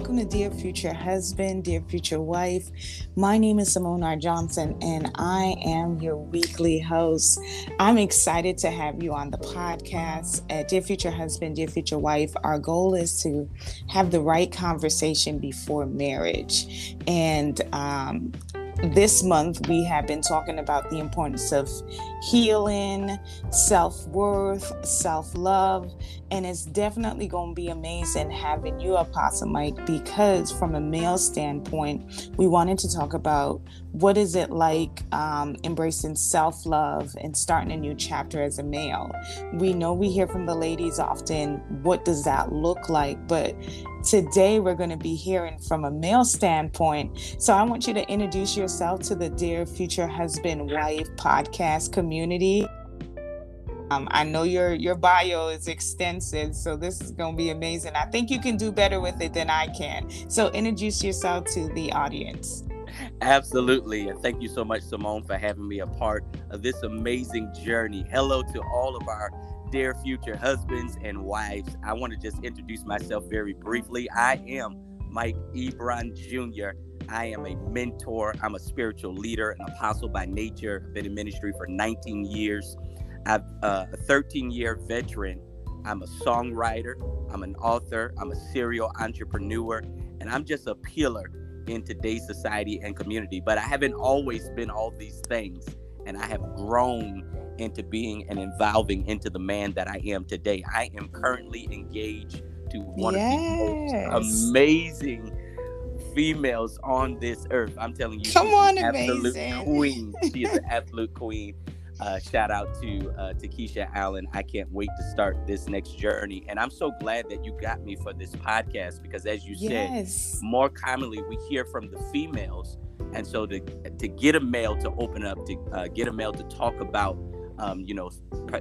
Welcome to Dear Future Husband, Dear Future Wife. My name is Simone R. Johnson, and I am your weekly host. I'm excited to have you on the podcast. At Dear Future Husband, Dear Future Wife, our goal is to have the right conversation before marriage. And this month, we have been talking about the importance of healing, self-worth, self-love, and it's definitely going to be amazing having you, Apostle Mike, because from a male standpoint, we wanted to talk about what is it like embracing self-love and starting a new chapter as a male. We know we hear from the ladies often, what does that look like? But today we're going to be hearing from a male standpoint. So I want you to introduce yourself to the Dear Future Husband Wife podcast community. I know your bio is extensive, so this is going to be amazing. I think you can do better with it than I can. So introduce yourself to the audience. Absolutely. And thank you so much, Simone, for having me a part of this amazing journey. Hello to all of our Dear Future Husbands and Wives. I want to just introduce myself very briefly. I am Mike Ebron Jr. I am a mentor. I'm a spiritual leader, an apostle by nature. I've been in ministry for 19 years. I'm a 13-year veteran. I'm a songwriter. I'm an author. I'm a serial entrepreneur. And I'm just a pillar in today's society and community. But I haven't always been all these things. And I have grown into being and evolving into the man that I am today. I am currently engaged to one of the most amazing females on this earth. I'm telling you, Queen. She is an absolute queen. Shout out to Keisha Allen. I can't wait to start this next journey. And I'm so glad that you got me for this podcast because, as you said, more commonly we hear from the females. And so to get a male to open up, to get a male to talk about,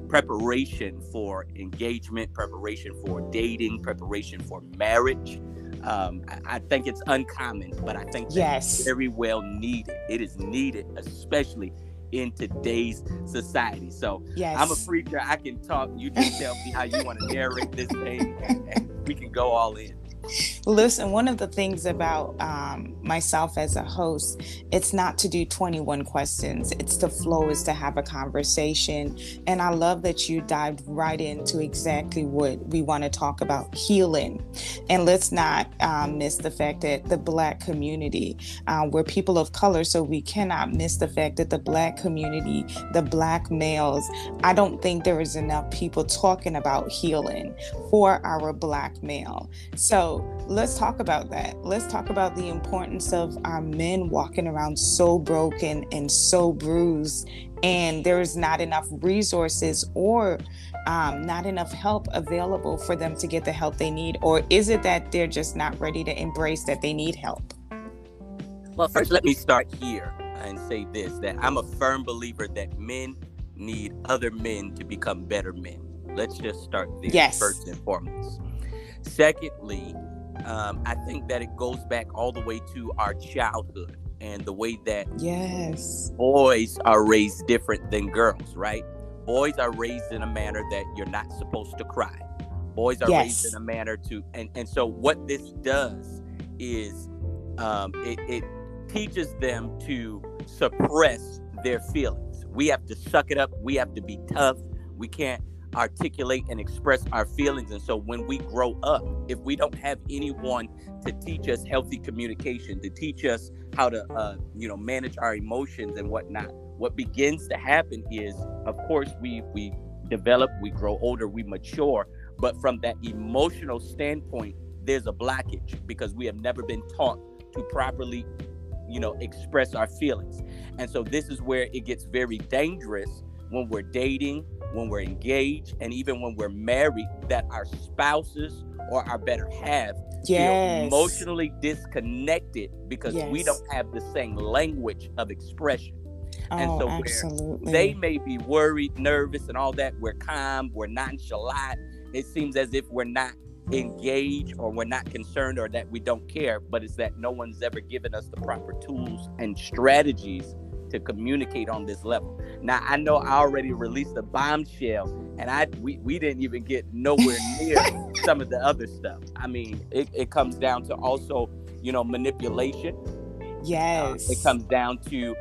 preparation for engagement, preparation for dating, preparation for marriage. I think it's uncommon, but I think that's very well needed. It is needed, especially in today's society. So I'm a preacher. I can talk. You just tell me how you want to narrate this thing, and we can go all in. Listen, one of the things about myself as a host, it's not to do 21 questions. It's the flow is to have a conversation. And I love that you dived right into exactly what we want to talk about, healing. And let's not miss the fact that the Black community, we're people of color, so we cannot miss the fact that the Black community, the Black males, I don't think there is enough people talking about healing for our Black male. So let's talk about that. Let's talk about the importance of our men walking around so broken and so bruised, and there is not enough resources or not enough help available for them to get the help they need. Or is it that they're just not ready to embrace that they need help? Well, first, let me start here and say this, that I'm a firm believer that men need other men to become better men. Let's just start there first and foremost. Secondly, I think that it goes back all the way to our childhood and the way that boys are raised different than girls, right? Boys are raised in a manner that you're not supposed to cry. Boys are raised in a manner to, and so what this does is it teaches them to suppress their feelings. We have to suck it up. We have to be tough. We can't articulate and express our feelings. And so when we grow up, if we don't have anyone to teach us healthy communication, to teach us how to manage our emotions and whatnot, what begins to happen is, of course, we develop, we grow older, we mature, but from that emotional standpoint, there's a blockage because we have never been taught to properly express our feelings. And so this is where it gets very dangerous when we're dating, when we're engaged, and even when we're married, that our spouses or our better half feel emotionally disconnected because we don't have the same language of expression. And so where they may be worried, nervous, and all that, we're calm, we're nonchalant. It seems as if we're not engaged or we're not concerned or that we don't care, but it's that no one's ever given us the proper tools and strategies to communicate on this level. Now, I know I already released a bombshell, and we didn't even get nowhere near some of the other stuff. I mean, it comes down to also, manipulation. Yes. It comes down to,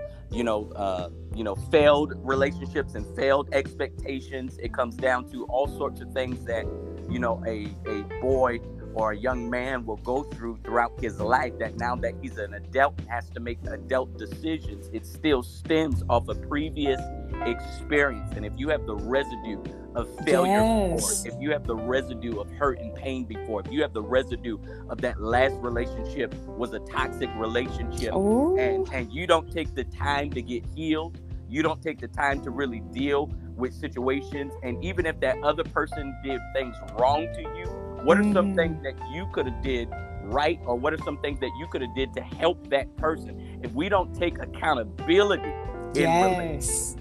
failed relationships and failed expectations. It comes down to all sorts of things that, a boy or a young man will go throughout his life, that now that he's an adult, has to make adult decisions. It still stems off a previous experience. And if you have the residue of failure, yes, before, if you have the residue of hurt and pain before, if you have the residue of that last relationship was a toxic relationship, and you don't take the time to get healed, you don't take the time to really deal with situations, and even if that other person did things wrong to you, what are some things that you could have did right, or what are some things that you could have did to help that person? If we don't take accountability in relationships,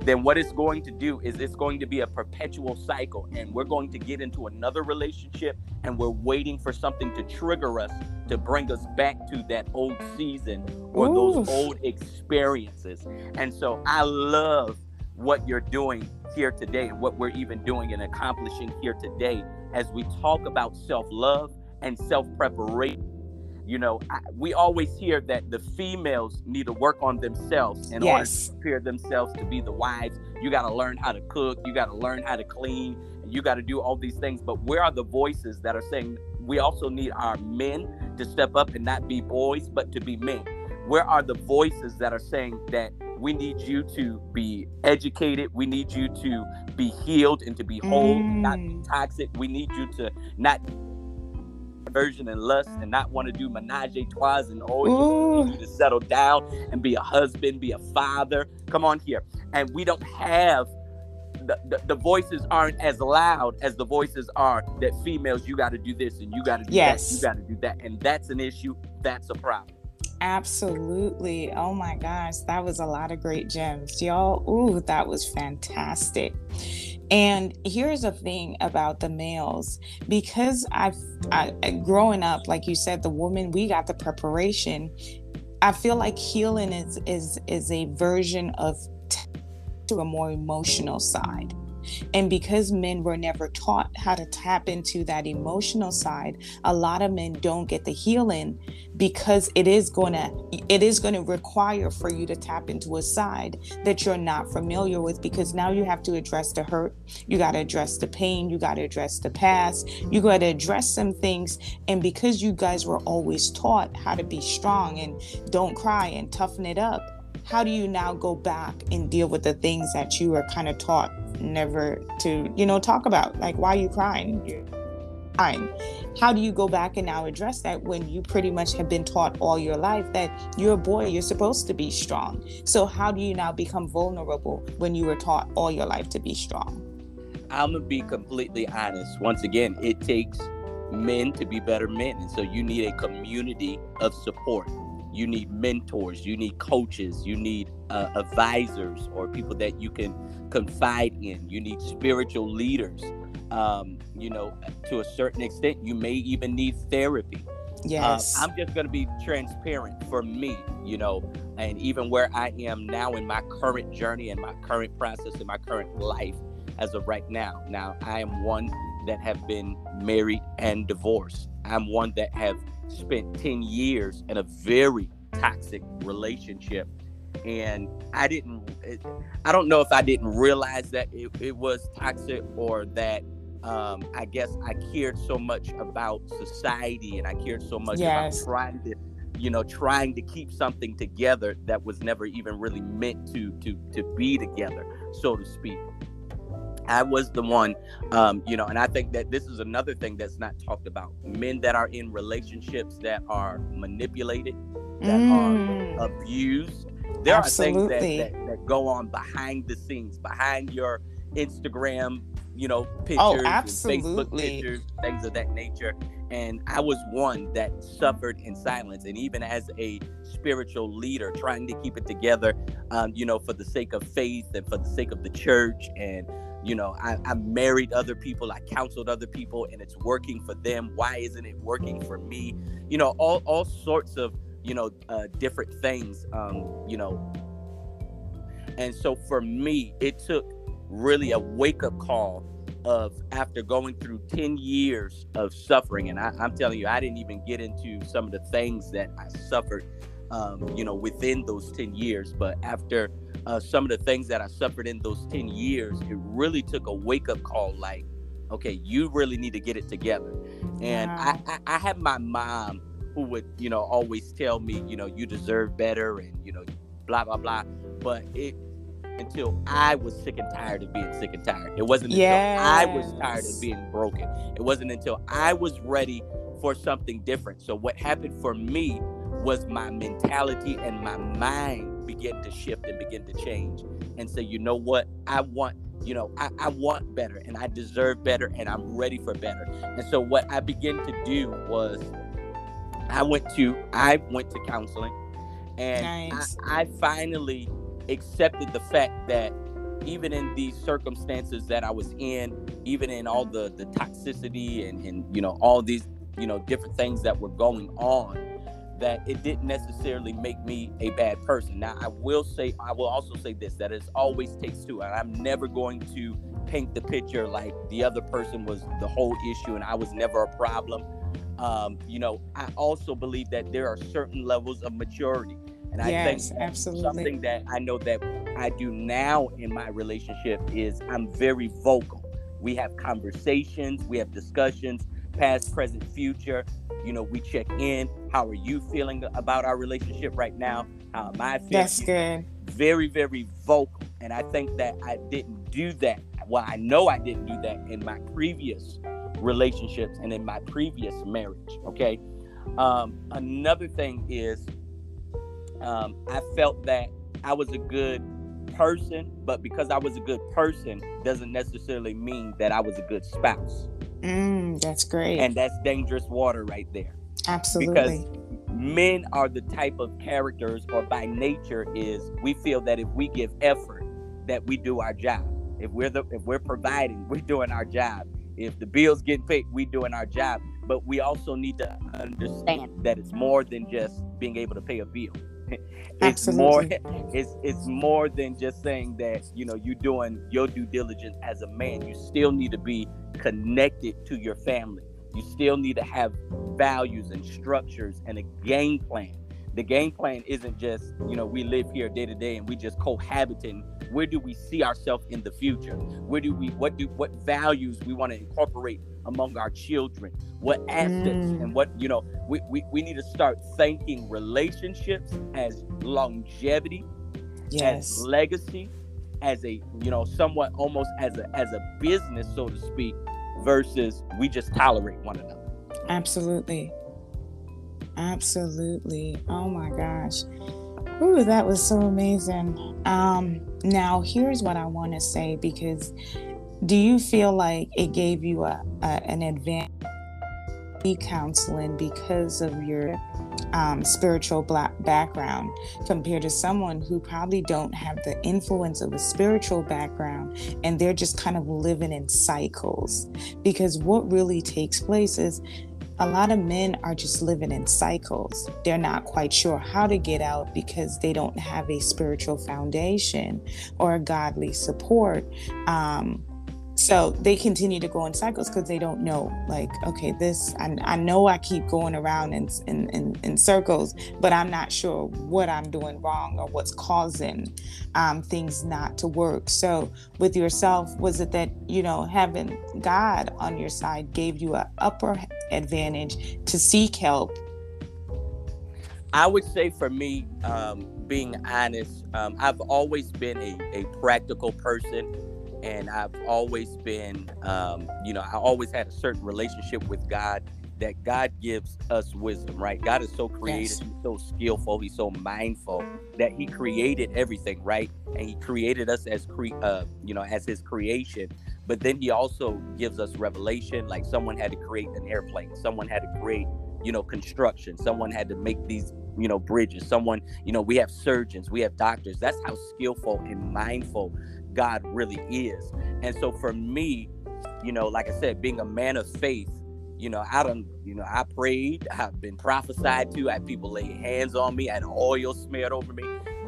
then what it's going to do is it's going to be a perpetual cycle, and we're going to get into another relationship, and we're waiting for something to trigger us to bring us back to that old season or those old experiences. And so I love what you're doing here today and what we're even doing and accomplishing here today as we talk about self-love and self-preparation. We always hear that the females need to work on themselves in order to prepare themselves to be the wives. You got to learn how to cook. You got to learn how to clean. You got to do all these things. But where are the voices that are saying we also need our men to step up and not be boys, but to be men? Where are the voices that are saying that we need you to be educated, we need you to be healed and to be whole, not be toxic, we need you to not perversion and lust and not want to do menage a trois, and always need you to settle down and be a husband, be a father, come on here. And we don't have the voices aren't as loud as the voices are that females, you got to do this and you got to do that, you got to do that, and that's an issue, that's a problem. Absolutely. Oh my gosh, that was a lot of great gems, y'all. Ooh, that was fantastic. And here's the thing about the males, because growing up, like you said, the woman, we got the preparation. I feel like healing is a version of to a more emotional side. And because men were never taught how to tap into that emotional side, a lot of men don't get the healing, because it is going to require for you to tap into a side that you're not familiar with, because now you have to address the hurt, you got to address the pain, you got to address the past, you got to address some things. And because you guys were always taught how to be strong and don't cry and toughen it up, how do you now go back and deal with the things that you were kind of taught never to, talk about? Like, why are you crying? You're crying. How do you go back and now address that when you pretty much have been taught all your life that you're a boy, you're supposed to be strong? So how do you now become vulnerable when you were taught all your life to be strong? I'm going to be completely honest. Once again, it takes men to be better men. And so you need a community of support. You need mentors, you need coaches, you need advisors or people that you can confide in. You need spiritual leaders. To a certain extent, you may even need therapy. Yes. I'm just going to be transparent for me, and even where I am now in my current journey and my current process and my current life as of right now. Now, I am one that have been married and divorced. I'm one that have spent 10 years in a very toxic relationship, and I don't know if I didn't realize that it was toxic, or that I guess I cared so much about society and I cared so much about trying to keep something together that was never even really meant to be together, so to speak. I was the one, and I think that this is another thing that's not talked about. Men that are in relationships that are manipulated, that are abused. There are things that go on behind the scenes, behind your Instagram, pictures, Facebook pictures, things of that nature. And I was one that suffered in silence. And even as a spiritual leader trying to keep it together, for the sake of faith and for the sake of the church, and I married other people, I counseled other people, and it's working for them. Why isn't it working for me? All sorts of different things. And so for me, it took really a wake-up call of after going through 10 years of suffering. And I'm telling you, I didn't even get into some of the things that I suffered, within those 10 years. But after some of the things that I suffered in those 10 years, it really took a wake-up call like, okay, you really need to get it together. And yeah. I had my mom who would, always tell me, you deserve better and, blah, blah, blah. But it until I was sick and tired of being sick and tired. It wasn't until I was tired of being broken. It wasn't until I was ready for something different. So what happened for me was my mentality and my mind began to shift and begin to change and say, you know what, I want, I want better and I deserve better and I'm ready for better. And so what I began to do was I went to counseling. And nice. I finally accepted the fact that even in these circumstances that I was in, even in all the toxicity and all these, different things that were going on, that it didn't necessarily make me a bad person. Now, I will also say this, that it always takes two. And I'm never going to paint the picture like the other person was the whole issue and I was never a problem. I also believe that there are certain levels of maturity. And I think absolutely. Something that I know that I do now in my relationship is I'm very vocal. We have conversations, we have discussions, past, present, future. We check in. How are you feeling about our relationship right now? How am I feeling? That's good. Very, very vocal. And I think that I didn't do that. Well, I know I didn't do that in my previous relationships and in my previous marriage. Okay. Another thing is, I felt that I was a good person, but because I was a good person doesn't necessarily mean that I was a good spouse. That's great. And that's dangerous water right there. Absolutely. Because men are the type of characters, or by nature is, we feel that if we give effort, that we do our job. If we're providing, we're doing our job. If the bill's getting paid, we doing our job. But we also need to understand that it's more than just being able to pay a bill. Absolutely. It's more than just saying that, you're doing your due diligence as a man. You still need to be connected to your family. You still need to have values and structures and a game plan. The game plan isn't just, we live here day to day and we just cohabiting. Where do we see ourselves in the future? What values we want to incorporate among our children? What assets and what, we need to start thinking relationships as longevity, yes. as legacy, as a, somewhat almost as a business, so to speak, versus we just tolerate one another. Absolutely. Absolutely. Oh my gosh. Ooh, that was so amazing. Now, here's what I want to say, because do you feel like it gave you an advantage in counseling because of your spiritual background compared to someone who probably don't have the influence of a spiritual background and they're just kind of living in cycles? Because what really takes place is a lot of men are just living in cycles. They're not quite sure how to get out because they don't have a spiritual foundation or a godly support. So they continue to go in cycles because they don't know, like, okay, this, I know I keep going around in circles, but I'm not sure what I'm doing wrong or what's causing things not to work. So with yourself, was it that, having God on your side gave you an upper advantage to seek help? I would say for me, being honest, I've always been a practical person. And I've always been, I always had a certain relationship with God, that God gives us wisdom, right? God is so creative, yes. He's so skillful, he's so mindful that he created everything, right? And he created us as as his creation. But then he also gives us revelation, like someone had to create an airplane, someone had to create, construction, someone had to make these, bridges, someone, we have surgeons, we have doctors. That's how skillful and mindful God really is. And so for me, like I said, being a man of faith, I prayed, I've been prophesied to, I had people lay hands on me, I had oil smeared over me,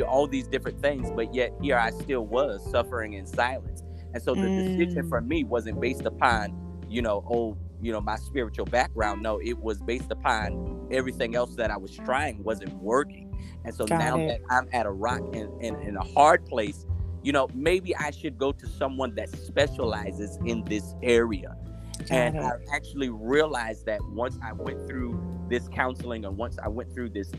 all these different things, but yet here I still was suffering in silence. And so the decision for me wasn't based upon, my spiritual background. No, it was based upon everything else that I was trying wasn't working. And so now that I'm at a rock in a hard place, maybe I should go to someone that specializes in this area. And I actually realized that once I went through this counseling, and once I went through this,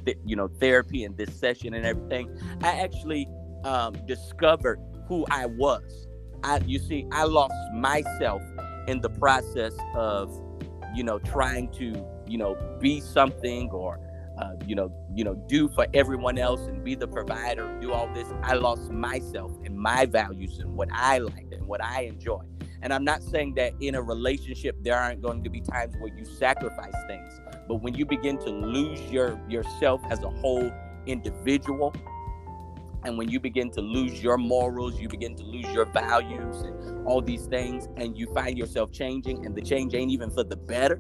therapy and this session and everything, I actually discovered who I was. I lost myself in the process of, trying to, be something or, do for everyone else and be the provider and do all this. I lost myself and my values and what I liked and what I enjoy. And I'm not saying that in a relationship there aren't going to be times where you sacrifice things, but when you begin to lose yourself as a whole individual, and when you begin to lose your morals, you begin to lose your values and all these things, and you find yourself changing, and the change ain't even for the better,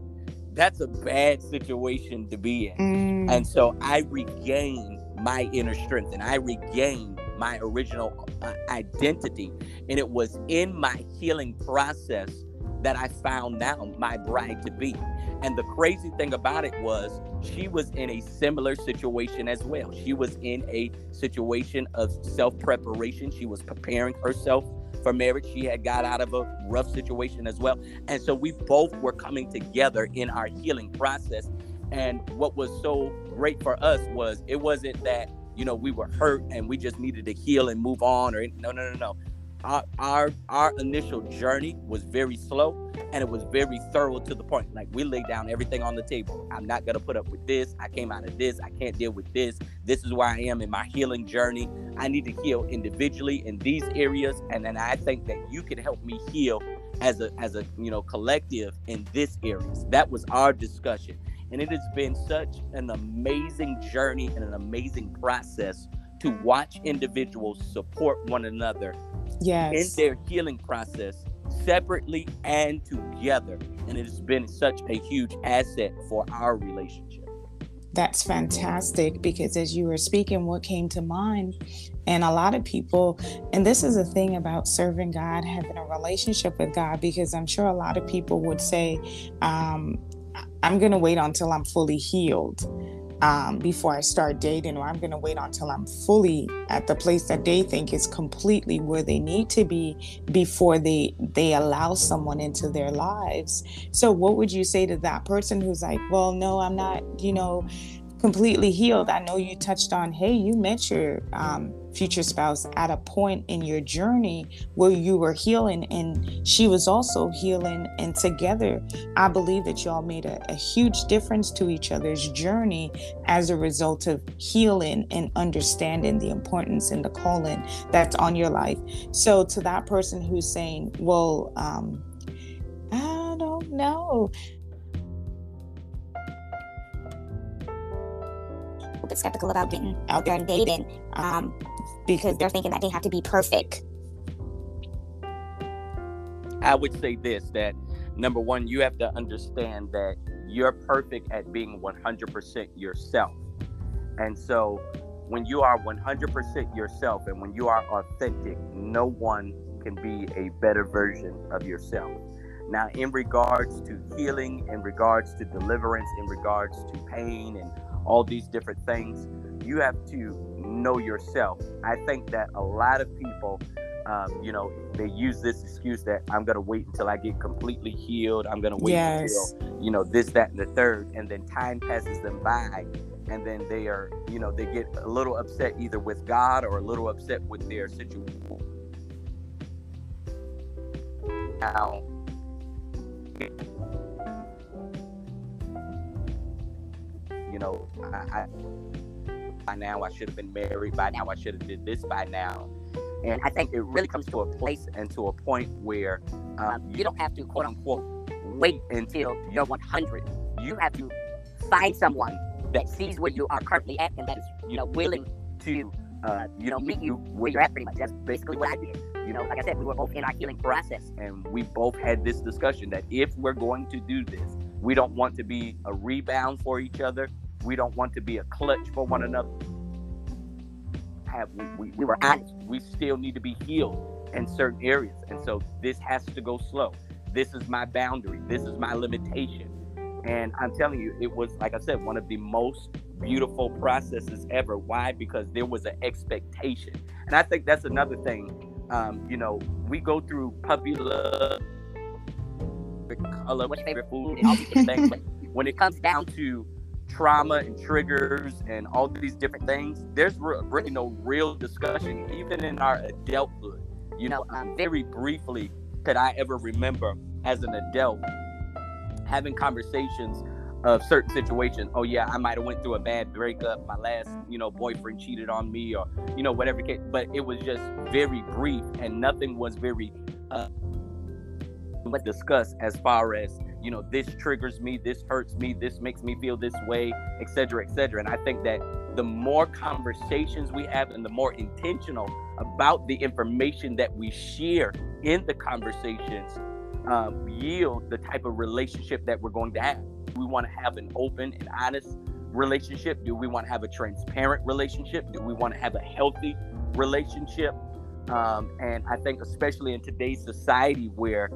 that's a bad situation to be in. And so I regained my inner strength, and I regained my original identity. And it was in my healing process that I found now my bride to be. And the crazy thing about it was, she was in a similar situation as well. She was in a situation of self-preparation. She was preparing herself for marriage. She had got out of a rough situation as well. And so we both were coming together in our healing process. And what was so great for us was, it wasn't that, we were hurt and we just needed to heal and move on. No. Our initial journey was very slow, and it was very thorough, to the point like we laid down everything on the table. I'm not gonna put up with this. I came out of this. I can't deal with this. This is where I am in my healing journey. I need to heal individually in these areas, and then I think that you can help me heal as a collective in this areas. That was our discussion, and it has been such an amazing journey and an amazing process to watch individuals support one another in their healing process, separately and together. And it has been such a huge asset for our relationship. That's fantastic, because as you were speaking, what came to mind, and a lot of people, and this is the thing about serving God, having a relationship with God, because I'm sure a lot of people would say, I'm going to wait until I'm fully healed before I start dating, or I'm going to wait until I'm fully at the place that they think is completely where they need to be before they allow someone into their lives. So what would you say to that person who's like, well, no, I'm not, completely healed? I know you touched on, hey, you met your future spouse at a point in your journey where you were healing and she was also healing, and together I believe that y'all made a huge difference to each other's journey as a result of healing and understanding the importance and the calling that's on your life. So to that person who's saying, well, I don't know, bit skeptical about getting out there and dating because they're thinking that they have to be perfect, I would say this, that number one, you have to understand that you're perfect at being 100% yourself. And so when you are 100% yourself and when you are authentic, no one can be a better version of yourself. Now, in regards to healing, in regards to deliverance, in regards to pain and all these different things, you have to know yourself. I think that a lot of people, they use this excuse that I'm going to wait until I get completely healed. I'm going to wait until, this, that, and the third. And then time passes them by. And then they are, they get a little upset either with God or a little upset with their situation. Now, by now I should have been married, by now I should have did this by now. And I think it really comes to a place and to a point where you don't have to, quote unquote, wait until you're 100. You have to find someone that sees where you are currently at and that is, willing to, meet you where you're at, pretty much. That's basically what I did. Like I said, we were both in our healing process. And we both had this discussion that if we're going to do this, We don't want to be a rebound for each other. We don't want to be a clutch for one another. We were honest. We still need to be healed in certain areas. And so this has to go slow. This is my boundary. This is my limitation. And I'm telling you, it was, like I said, one of the most beautiful processes ever. Why? Because there was an expectation. And I think that's another thing. You know, we go through puppy love, color, what's your favorite food, and all these things. But when it comes down to trauma and triggers and all these different things, there's really no real discussion, even in our adulthood. You know, very briefly could I ever remember as an adult having conversations of certain situations. Oh yeah, I might have went through a bad breakup. My last, boyfriend cheated on me, or whatever case. But it was just very brief, and nothing was very discussed as far as this triggers me, this hurts me, this makes me feel this way, et cetera, et cetera. And I think that the more conversations we have, and the more intentional about the information that we share in the conversations, yield the type of relationship that we're going to have. Do we want to have an open and honest relationship? Do we want to have a transparent relationship? Do we want to have a healthy relationship? And I think especially in today's society where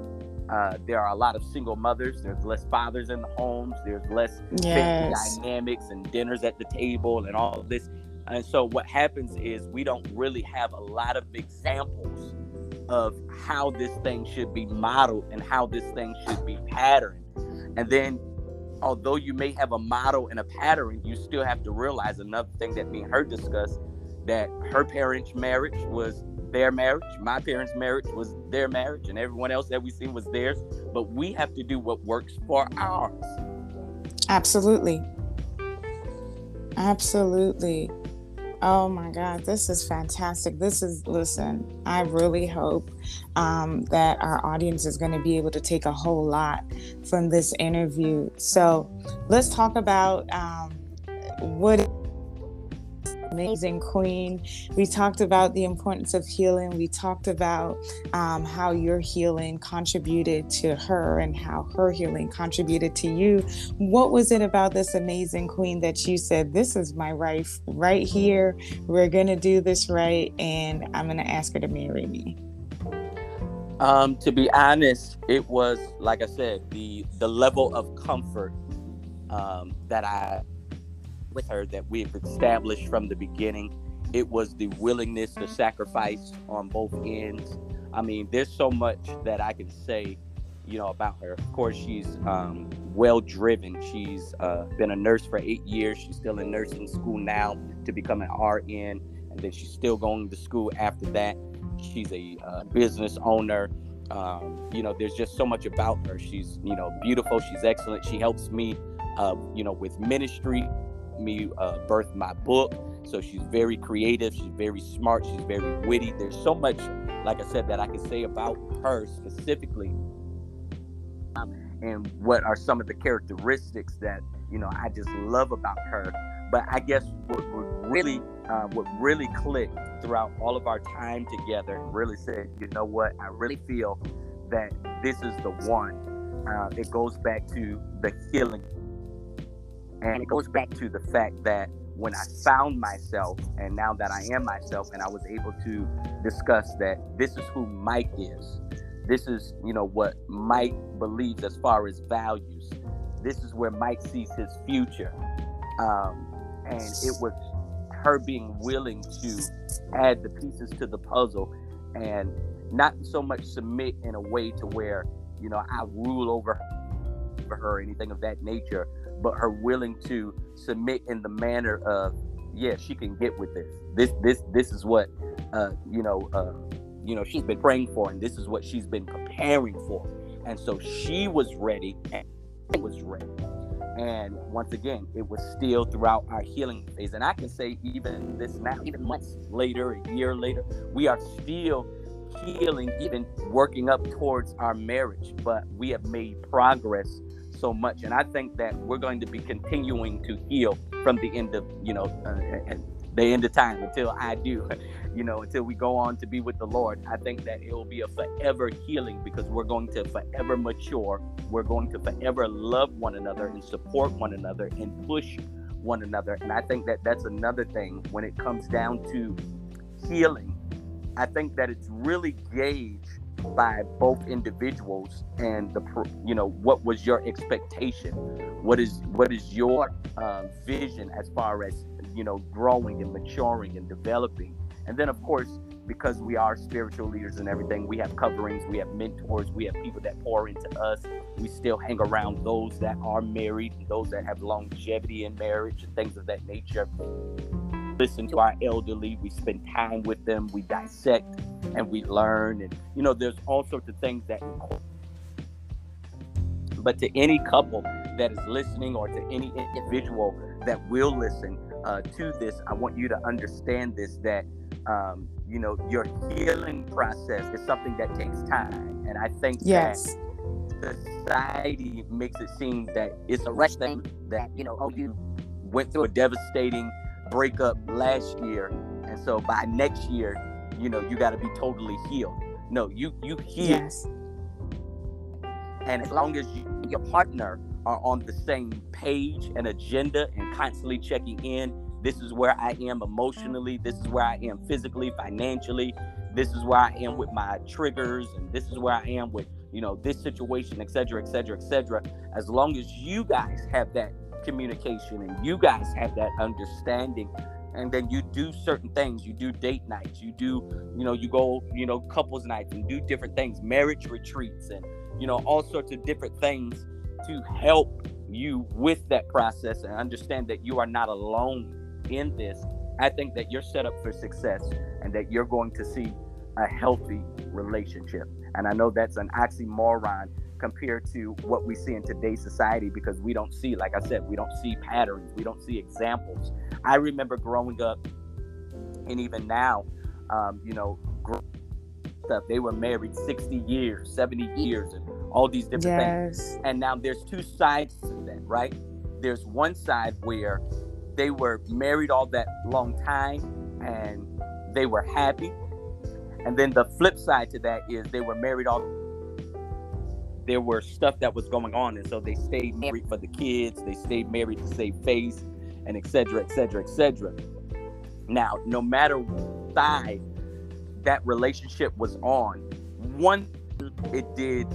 there are a lot of single mothers, there's less fathers in the homes, there's less family dynamics and dinners at the table and all of this. And so what happens is we don't really have a lot of examples of how this thing should be modeled and how this thing should be patterned. And then although you may have a model and a pattern, you still have to realize another thing that me and her discussed, that her parents' marriage was their marriage, my parents' marriage was their marriage, and everyone else that we seen was theirs. But we have to do what works for ours. Absolutely. Absolutely. Oh my God, this is fantastic. Listen, I really hope that our audience is going to be able to take a whole lot from this interview. So let's talk about what amazing queen. We talked about the importance of healing. We talked about how your healing contributed to her and how her healing contributed to you. What was it about this amazing queen that you said, this is my wife right here. We're going to do this right. And I'm going to ask her to marry me. To be honest, it was, like I said, the level of comfort that I with her that we've established from the beginning. It was the willingness to sacrifice on both ends. I mean, there's so much that I can say, about her. Of course, she's well driven. She's been a nurse for 8 years. She's still in nursing school now to become an RN. And then she's still going to school after that. She's a business owner. There's just so much about her. She's, beautiful. She's excellent. She helps me, with ministry. Me birth my book. So she's very creative, she's very smart, she's very witty. There's so much, like I said, that I can say about her specifically, and what are some of the characteristics that I just love about her. But I guess what really clicked throughout all of our time together and really said, I really feel that this is the one. It goes back to the healing. And it goes back to the fact that when I found myself, and now that I am myself, and I was able to discuss that this is who Mike is. This is, what Mike believes as far as values. This is where Mike sees his future. And it was her being willing to add the pieces to the puzzle and not so much submit in a way to where, I rule over her or anything of that nature, but her willing to submit in the manner of, she can get with this. This is what, she's been praying for, and this is what she's been preparing for. And so she was ready, and I was ready. And once again, it was still throughout our healing phase. And I can say even this now, even months later, a year later, we are still healing, even working up towards our marriage, but we have made progress so much. And I think that we're going to be continuing to heal from the end of time until I do. you know, until we go on to be with the Lord. I think that it will be a forever healing, because we're going to forever mature. We're going to forever love one another and support one another and push one another. And I think that that's another thing when it comes down to healing. I think that it's really gauged by both individuals and the, you know, what was your expectation? What is your vision as far as, you know, growing and maturing and developing? And then, of course, because we are spiritual leaders and everything, we have coverings, we have mentors, we have people that pour into us. We still hang around those that are married and those that have longevity in marriage and things of that nature. Listen to our elderly, we spend time with them, we dissect and we learn, and you know, there's all sorts of things that. But to any couple that is listening, or to any individual that will listen to this, I want you to understand this, that you know, your healing process is something that takes time. And I think that society makes it seem that it's a rush thing, that you know, oh, you went through a devastating breakup last year, and so by next year, you know, you got to be totally healed. No, you heal. Yes. And as long as you and your partner are on the same page and agenda and constantly checking in, this is where I am emotionally, this is where I am physically, financially, this is where I am with my triggers, and this is where I am with, you know, this situation, et cetera, et cetera, et cetera. As long as you guys have that communication and you guys have that understanding, and then you do certain things, you do date nights, you do, you know, you go, you know, couples nights and do different things, marriage retreats, and you know, all sorts of different things to help you with that process, and understand that you are not alone in this. I think that you're set up for success, and that you're going to see a healthy relationship. And I know that's an oxymoron compared to what we see in today's society, because we don't see, like I said, we don't see patterns, we don't see examples. I remember growing up, and even now, you know, stuff, they were married 60 years, 70 years, and all these different things. And now there's two sides to that, right? There's one side where they were married all that long time and they were happy. And then the flip side to that is they were married all, there were stuff that was going on, and so they stayed married for the kids, they stayed married to save face, and et cetera, et cetera, et cetera. Now, no matter what side that relationship was on, one thing it did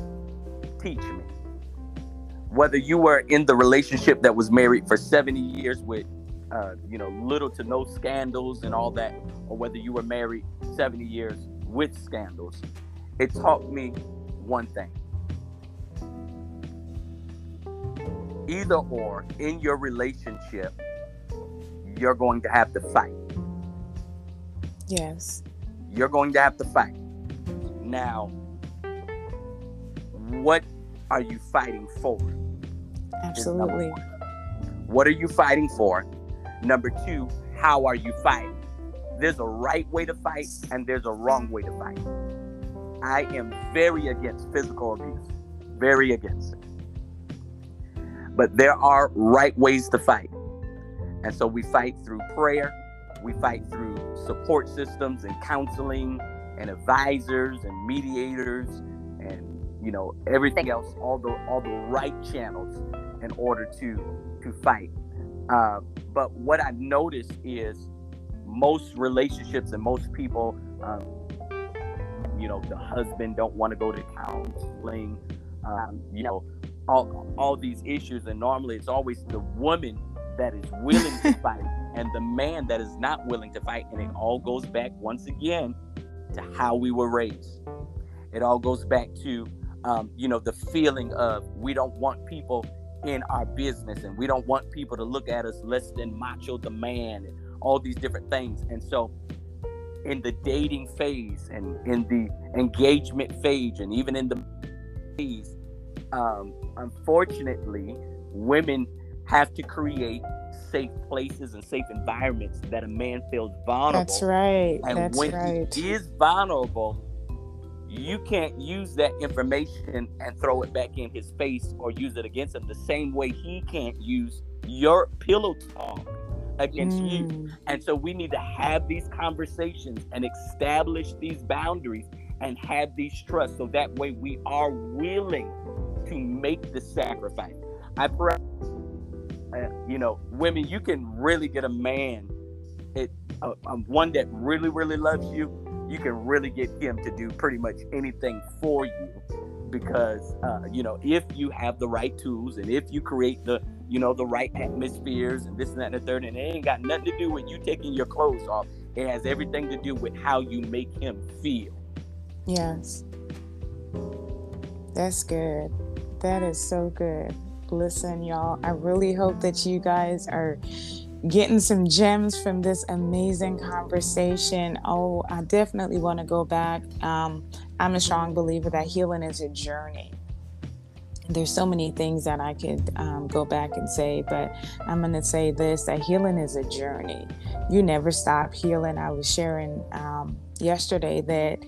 teach me, whether you were in the relationship that was married for 70 years with you know, little to no scandals and all that, or whether you were married 70 years with scandals, it taught me one thing. Either or, in your relationship, you're going to have to fight. Yes. You're going to have to fight. Now, what are you fighting for? Absolutely. What are you fighting for? Number two, how are you fighting? There's a right way to fight and there's a wrong way to fight. I am very against physical abuse. Very against it. But there are right ways to fight. And so we fight through prayer. We fight through support systems and counseling and advisors and mediators and, you know, everything else, all the right channels in order to fight. But what I've noticed is most relationships and most people, you know, the husband don't want to go to counseling, you know, all these issues, and normally it's always the woman that is willing to fight and the man that is not willing to fight, and it all goes back once again to how we were raised. It all goes back to you know, the feeling of, we don't want people in our business, and we don't want people to look at us less than macho the man, and all these different things. And so in the dating phase and in the engagement phase and even in the phase, unfortunately, women have to create safe places and safe environments that a man feels vulnerable. That's right. And that's when he is vulnerable, you can't use that information and throw it back in his face or use it against him the same way he can't use your pillow talk against you. And so we need to have these conversations and establish these boundaries and have these trusts, so that way we are willing to make the sacrifice. I pray, women, you can really get a man, one that really, really loves you. You can really get him to do pretty much anything for you, because, if you have the right tools and if you create the right atmospheres and this and that and the third, and it ain't got nothing to do with you taking your clothes off. It has everything to do with how you make him feel. Yes. That's good. That is so good. Listen, y'all, I really hope that you guys are getting some gems from this amazing conversation. Oh, I definitely want to go back. I'm a strong believer that healing is a journey. There's so many things that I could go back and say, but I'm going to say this, that healing is a journey. You never stop healing. I was sharing yesterday that,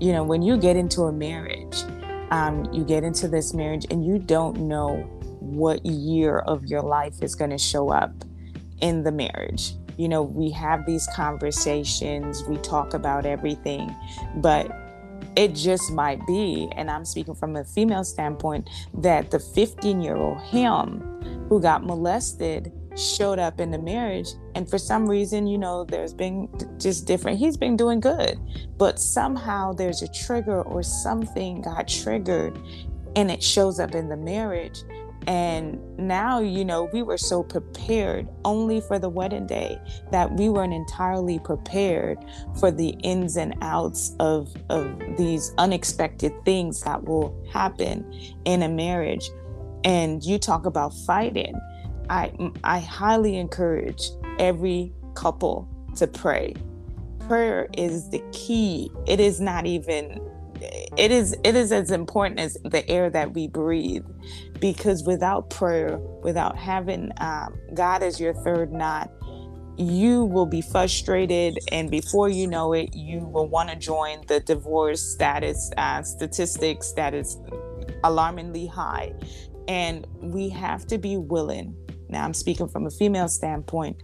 when you get into a marriage, you get into this marriage and you don't know what year of your life is going to show up in the marriage. We have these conversations, we talk about everything, but it just might be, and I'm speaking from a female standpoint, that the 15-year-old him who got molested showed up in the marriage, and for some reason, there's been just different, he's been doing good, but somehow there's a trigger or something got triggered and it shows up in the marriage. And now, we were so prepared only for the wedding day that we weren't entirely prepared for the ins and outs of these unexpected things that will happen in a marriage. And you talk about fighting. I highly encourage every couple to pray. Prayer is the key. It is not even... It is as important as the air that we breathe, because without prayer, without having God as your third knot, you will be frustrated, and before you know it, you will want to join the divorce statistics that is alarmingly high. And we have to be willing, now I'm speaking from a female standpoint,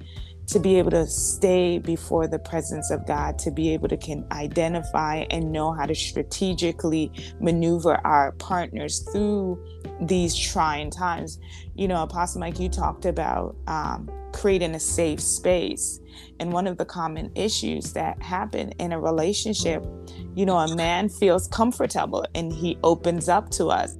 to be able to stay before the presence of God, to be able to can identify and know how to strategically maneuver our partners through these trying times. Apostle Mike, you talked about creating a safe space. And one of the common issues that happen in a relationship, a man feels comfortable and he opens up to us.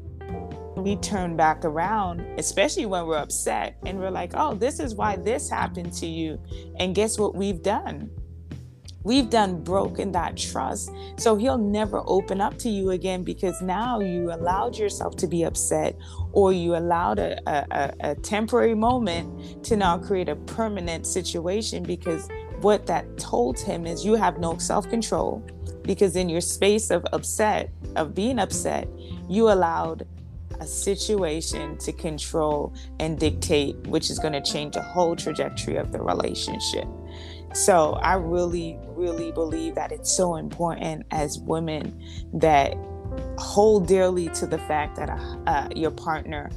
We turn back around, especially when we're upset, and we're like, oh, this is why this happened to you. And guess what we've done? We've broken that trust. So he'll never open up to you again, because now you allowed yourself to be upset, or you allowed a temporary moment to now create a permanent situation, because what that told him is you have no self-control, because in your space of being upset, you allowed a situation to control and dictate, which is going to change the whole trajectory of the relationship. So I really, really believe that it's so important as women that hold dearly to the fact that your partner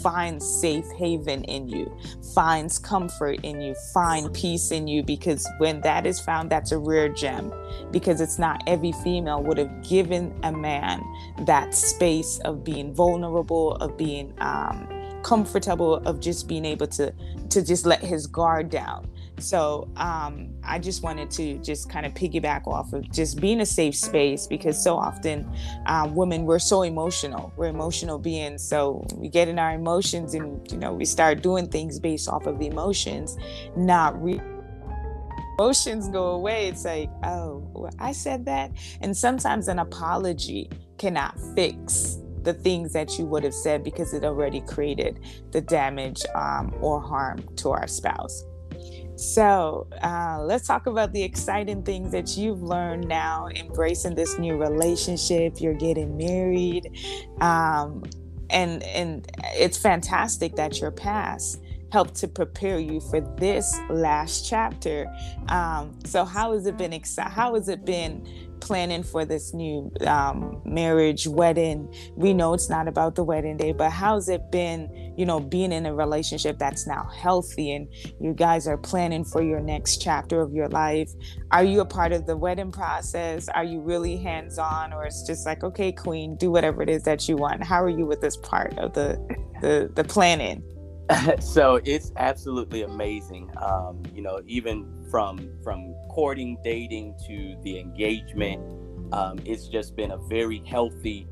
finds safe haven in you, finds comfort in you, finds peace in you, because when that is found, that's a rare gem, because it's not every female would have given a man that space of being vulnerable, of being comfortable, of just being able to just let his guard down. So I just wanted to just kind of piggyback off of just being a safe space, because so often women, we're so emotional. We're emotional beings. So we get in our emotions and, we start doing things based off of emotions, not emotions go away. It's like, oh, I said that. And sometimes an apology cannot fix the things that you would have said, because it already created the damage or harm to our spouse. So let's talk about the exciting things that you've learned now, embracing this new relationship. You're getting married, and it's fantastic that your past helped to prepare you for this last chapter. So how has it been? planning for this new marriage, wedding. We know it's not about the wedding day, but how's it been, you know, being in a relationship that's now healthy and you guys are planning for your next chapter of your life? Are you a part of the wedding process? Are you really hands-on, or it's just like, okay, queen, do whatever it is that you want? How are you with this part of the planning? So it's absolutely amazing. You know, even from courting, dating to the engagement, it's just been a very healthy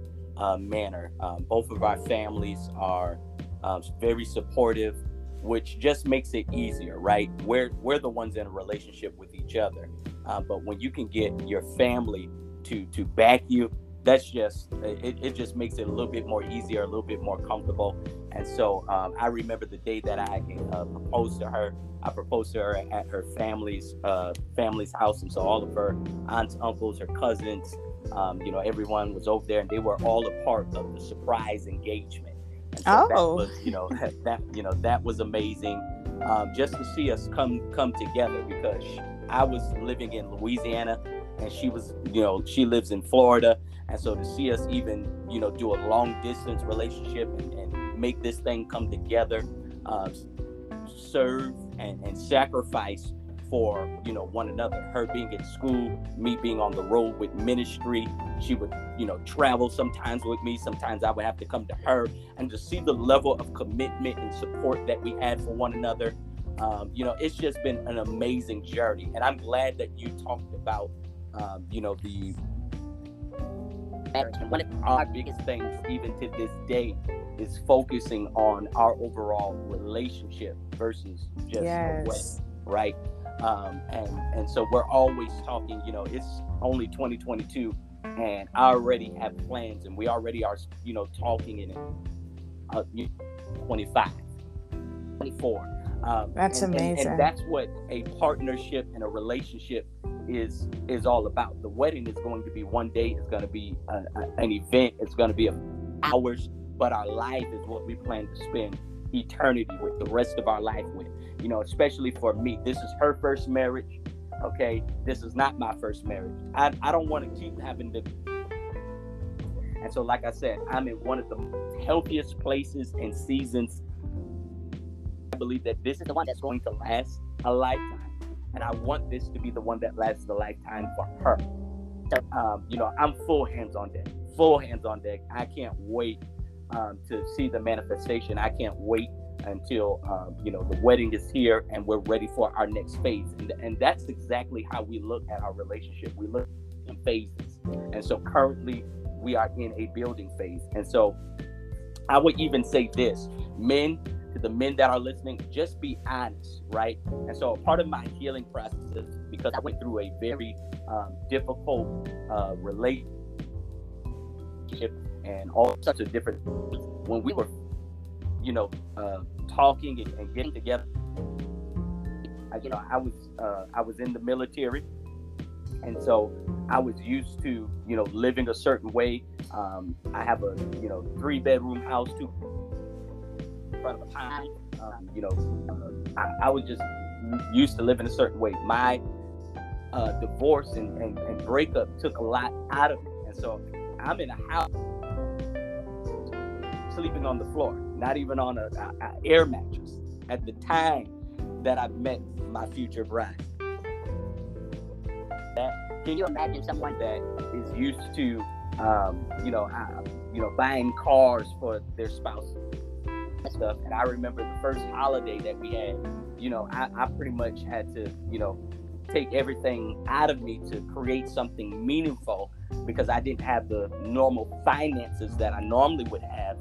manner. Both of our families are very supportive, which just makes it easier, right? We're the ones in a relationship with each other. But when you can get your family to back you, that's just, it just makes it a little bit more easier, a little bit more comfortable. And so I remember the day that I proposed to her. I proposed to her at her family's house. And so all of her aunts, uncles, her cousins, you know, everyone was over there, and they were all a part of the surprise engagement. And so that was, that was amazing, just to see us come together, because I was living in Louisiana and she was, she lives in Florida. And so to see us even, do a long distance relationship and make this thing come together, serve and sacrifice for, one another, her being at school, me being on the road with ministry. She would, travel sometimes with me. Sometimes I would have to come to her, and to see the level of commitment and support that we had for one another. It's just been an amazing journey. And I'm glad that you talked about, the one of our biggest things, even to this day, is focusing on our overall relationship versus just the wedding, right? And so we're always talking, it's only 2022, and I already have plans, and we already are, talking in 25, 24. That's amazing. And that's what a partnership and a relationship is all about. The wedding is going to be one day. It's going to be an event. It's going to be hours, but our life is what we plan to spend eternity with, the rest of our life with. Especially for me, this is her first marriage. Okay, this is not my first marriage. I don't want to keep having to. And so, like I said, I'm in one of the healthiest places and seasons. I believe that this is the one that's going to last a lifetime. And I want this to be the one that lasts a lifetime for her. I'm full hands on deck. I can't wait to see the manifestation. I can't wait until, the wedding is here and we're ready for our next phase. And that's exactly how we look at our relationship. We look in phases. And so currently we are in a building phase. And so I would even say this, men, to the men that are listening, just be honest, right? And so part of my healing process, because I went through a very difficult relationship and all sorts of different things, when we were, talking and getting together, I was in the military. And so I was used to, living a certain way. I have a, 3-bedroom house, 2 front of a pond. I was just used to living a certain way. My divorce and breakup took a lot out of me. And so I'm in a house sleeping on the floor, not even on an air mattress, at the time that I met my future bride. Can you imagine someone that is used to buying cars for their spouse stuff? And I remember the first holiday that we had, I pretty much had to, take everything out of me to create something meaningful, because I didn't have the normal finances that I normally would have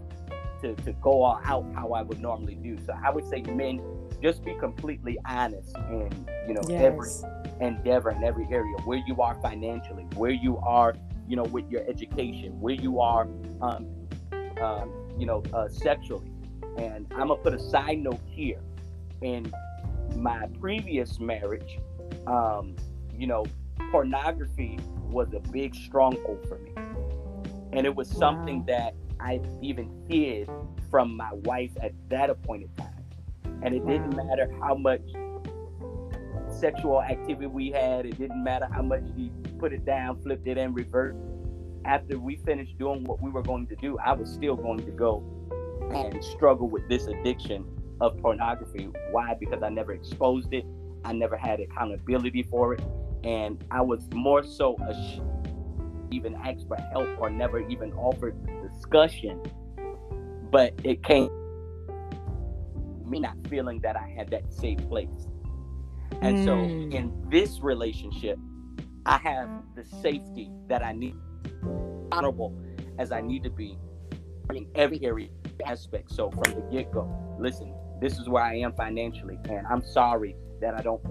to go all out how I would normally do. So I would say, men, just be completely honest in, every endeavor and every area, where you are financially, where you are, with your education, where you are, sexually. And I'm going to put a side note here. In my previous marriage, pornography was a big stronghold for me. And it was something that I even hid from my wife at that appointed time. And it didn't matter how much sexual activity we had. It didn't matter how much put it down, flipped it, and reversed. After we finished doing what we were going to do, I was still going to go and struggle with this addiction of pornography. Why? Because I never exposed it. I never had accountability for it. And I was more so even asked for help or never even offered discussion. But it came me not feeling that I had that safe place. And so in this relationship, I have the safety that I need, honorable as I need to be in every area aspect. So from the get-go, listen, this is where I am financially, and I'm sorry that I don't,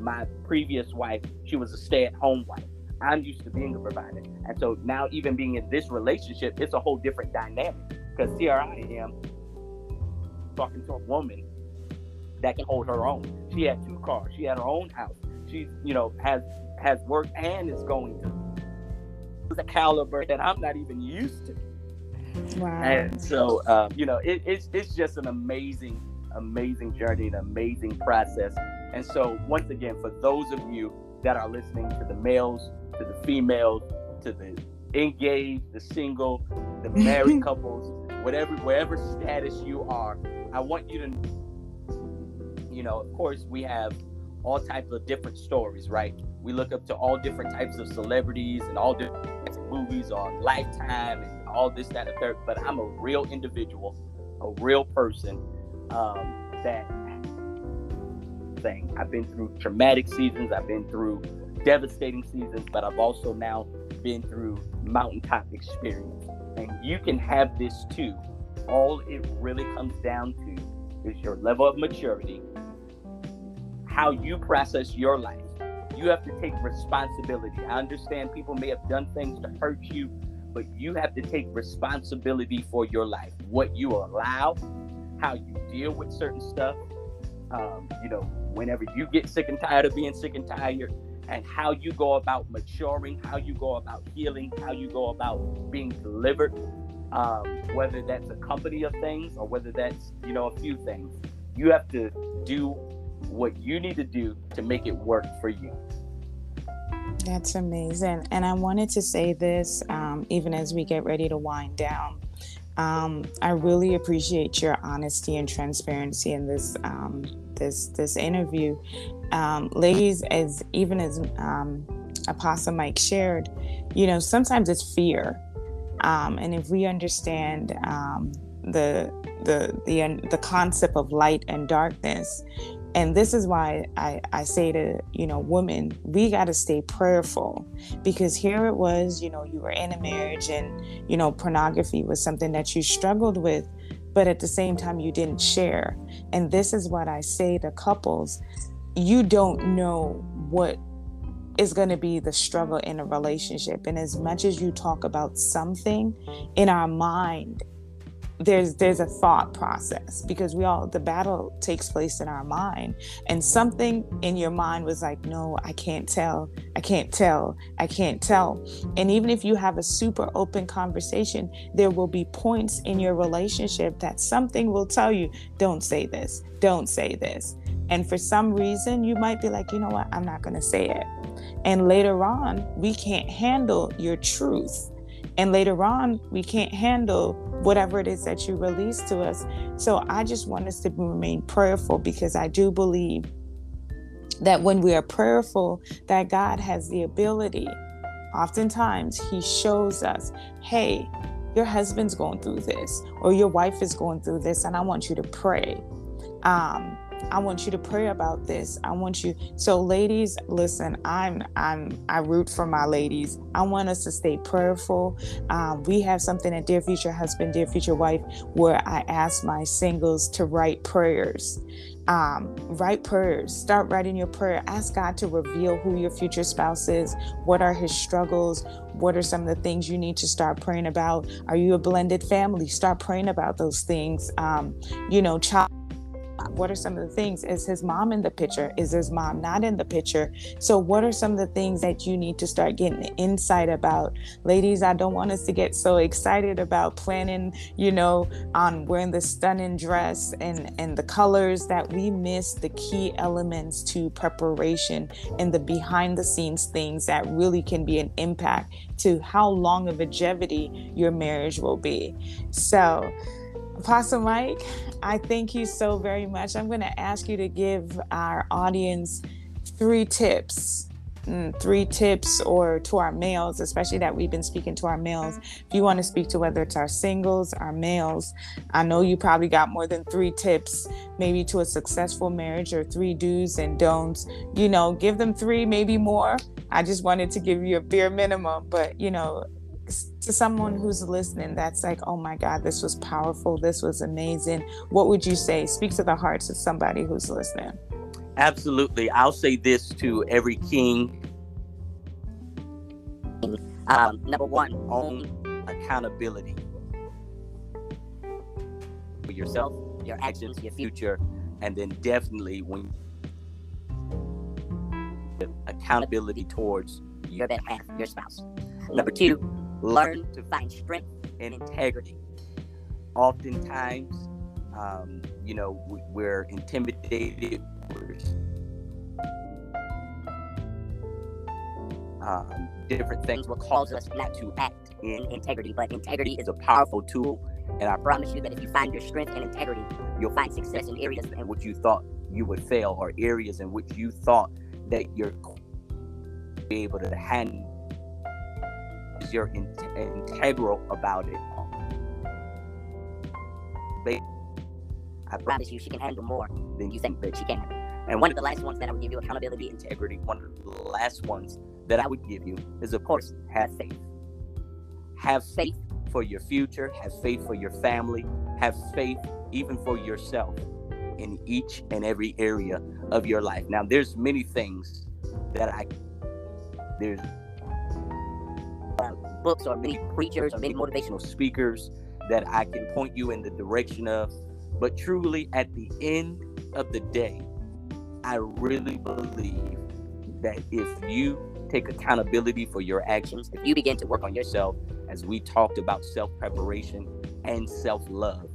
my previous wife, she was a stay-at-home wife. I'm used to being a provider. And so now even being in this relationship, it's a whole different dynamic, because here I am talking to a woman that can hold her own. She had two cars. She had her own house. She, has work and is going to the caliber that I'm not even used to. Wow. And so, it's just an amazing, amazing journey, an amazing process. And so once again, for those of you that are listening, to the males, to the females, to the engaged, the single, the married couples, wherever status you are, I want you to, of course we have all types of different stories, right? We look up to all different types of celebrities and all different types of movies on Lifetime and all this, that, and third. But I'm a real individual, a real person that thing. I've been through traumatic seasons. I've been through devastating seasons, but I've also now been through mountaintop experience. And you can have this too. All it really comes down to is your level of maturity, how you process your life. You have to take responsibility. I understand people may have done things to hurt you, but you have to take responsibility for your life, what you allow, how you deal with certain stuff, whenever you get sick and tired of being sick and tired, and how you go about maturing, how you go about healing, how you go about being delivered, whether that's a company of things or whether that's, a few things. You have to do what you need to do to make it work for you. That's amazing. And I wanted to say this, even as we get ready to wind down, I really appreciate your honesty and transparency in this this interview. Ladies, as Apostle Mike shared, sometimes it's fear. And if we understand the concept of light and darkness, and this is why I say to, women, we got to stay prayerful, because here it was, you were in a marriage and, pornography was something that you struggled with, but at the same time, you didn't share. And this is what I say to couples. You don't know what is going to be the struggle in a relationship. And as much as you talk about something in our mind, there's a thought process, because the battle takes place in our mind, and something in your mind was like, no, I can't tell. And even if you have a super open conversation, there will be points in your relationship that something will tell you, don't say this. And for some reason, you might be like, you know what, I'm not going to say it. And later on, we can't handle your truth. And later on, we can't handle whatever it is that you release to us. So I just want us to remain prayerful, because I do believe that when we are prayerful, that God has the ability. Oftentimes he shows us, hey, your husband's going through this, or your wife is going through this, and I want you to pray. I want you to pray about this. I want you. So ladies, listen, I root for my ladies. I want us to stay prayerful. We have something at Dear Future Husband, Dear Future Wife, where I ask my singles to write prayers. Write prayers. Start writing your prayer. Ask God to reveal who your future spouse is. What are his struggles? What are some of the things you need to start praying about? Are you a blended family? Start praying about those things. what are some of the things? Is his mom in the picture? Is his mom not in the picture? So what are some of the things that you need to start getting insight about? Ladies, I don't want us to get so excited about planning, you know, on wearing the stunning dress and the colors, that we miss the key elements to preparation and the behind the scenes things that really can be an impact to how long of longevity your marriage will be. So, Apostle Mike, I thank you so very much. I'm going to ask you to give our audience three tips, or to our males, especially that we've been speaking to our males. If you want to speak to whether it's our singles, our males, I know you probably got more than three tips, maybe to a successful marriage, or three do's and don'ts. You know, give them three, maybe more. I just wanted to give you a bare minimum, but you know, to someone who's listening that's like, oh my God, this was powerful, this was amazing, what would you say? Speak to the hearts of somebody who's listening. Absolutely. I'll say this to every king. Number one, own accountability for yourself, your actions, your future, and then definitely when accountability towards your better half, your spouse. Number two, learn to find strength and integrity. Oftentimes, you know, we're intimidated. Different things will cause us not to act in integrity, but integrity is a powerful tool, and I promise you that if you find your strength and integrity, you'll find success in areas in which you thought you would fail, or areas in which you thought that you're be able to handle. You're integral about it. I promise you, she can handle more than you think that she can. And one of the last ones that I would give you, accountability, integrity, one of the last ones that I would give you is, of course, have faith. Have faith for your future, have faith for your family, have faith even for yourself in each and every area of your life. Now, there's many things that there's books or many preachers or many motivational speakers that I can point you in the direction of, but truly at the end of the day, I really believe that if you take accountability for your actions, if you begin to work on yourself, as we talked about self-preparation and self-love,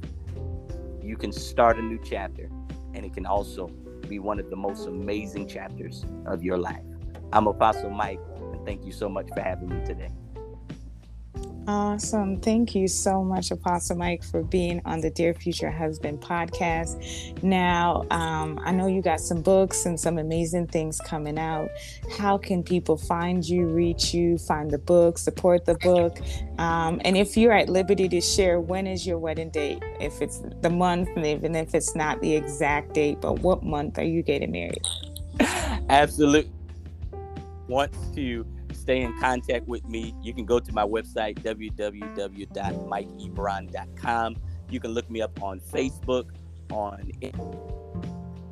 you can start a new chapter, and it can also be one of the most amazing chapters of your life. I'm Apostle Mike, and thank you so much for having me today. Awesome. Thank you so much, Apostle Mike, for being on the Dear Future Husband podcast. Now, I know you got some books and some amazing things coming out. How can people find you, reach you, find the book, support the book? And if you're at liberty to share, when is your wedding date? If it's the month, and even if it's not the exact date, but what month are you getting married? Absolutely. Wants to stay in contact with me, you can go to my website, www.mikeebron.com. You can look me up on Facebook, on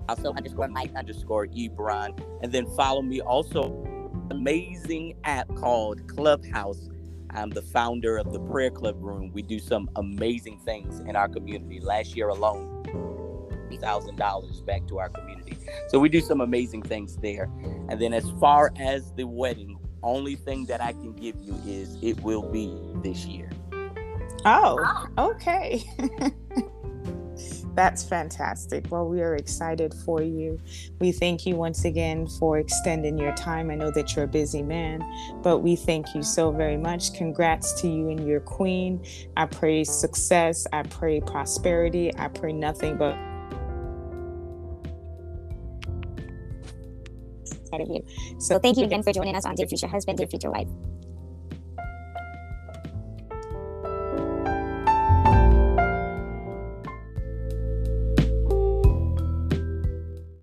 also _Mike_Ebron, and then follow me also amazing app called Clubhouse. I'm the founder of the Prayer Club Room. We do some amazing things in our community. Last year alone, $1,000 back to our community. So we do some amazing things there. And then as far as the wedding, only thing that I can give you is it will be this year. Oh, okay. That's fantastic. Well, we are excited for you. We thank you once again for extending your time. I know that you're a busy man, but we thank you so very much. Congrats to you and your queen. I pray success. I pray prosperity. I pray nothing but of you. So thank you again for joining us on Dear Future Husband, Dear Future Wife.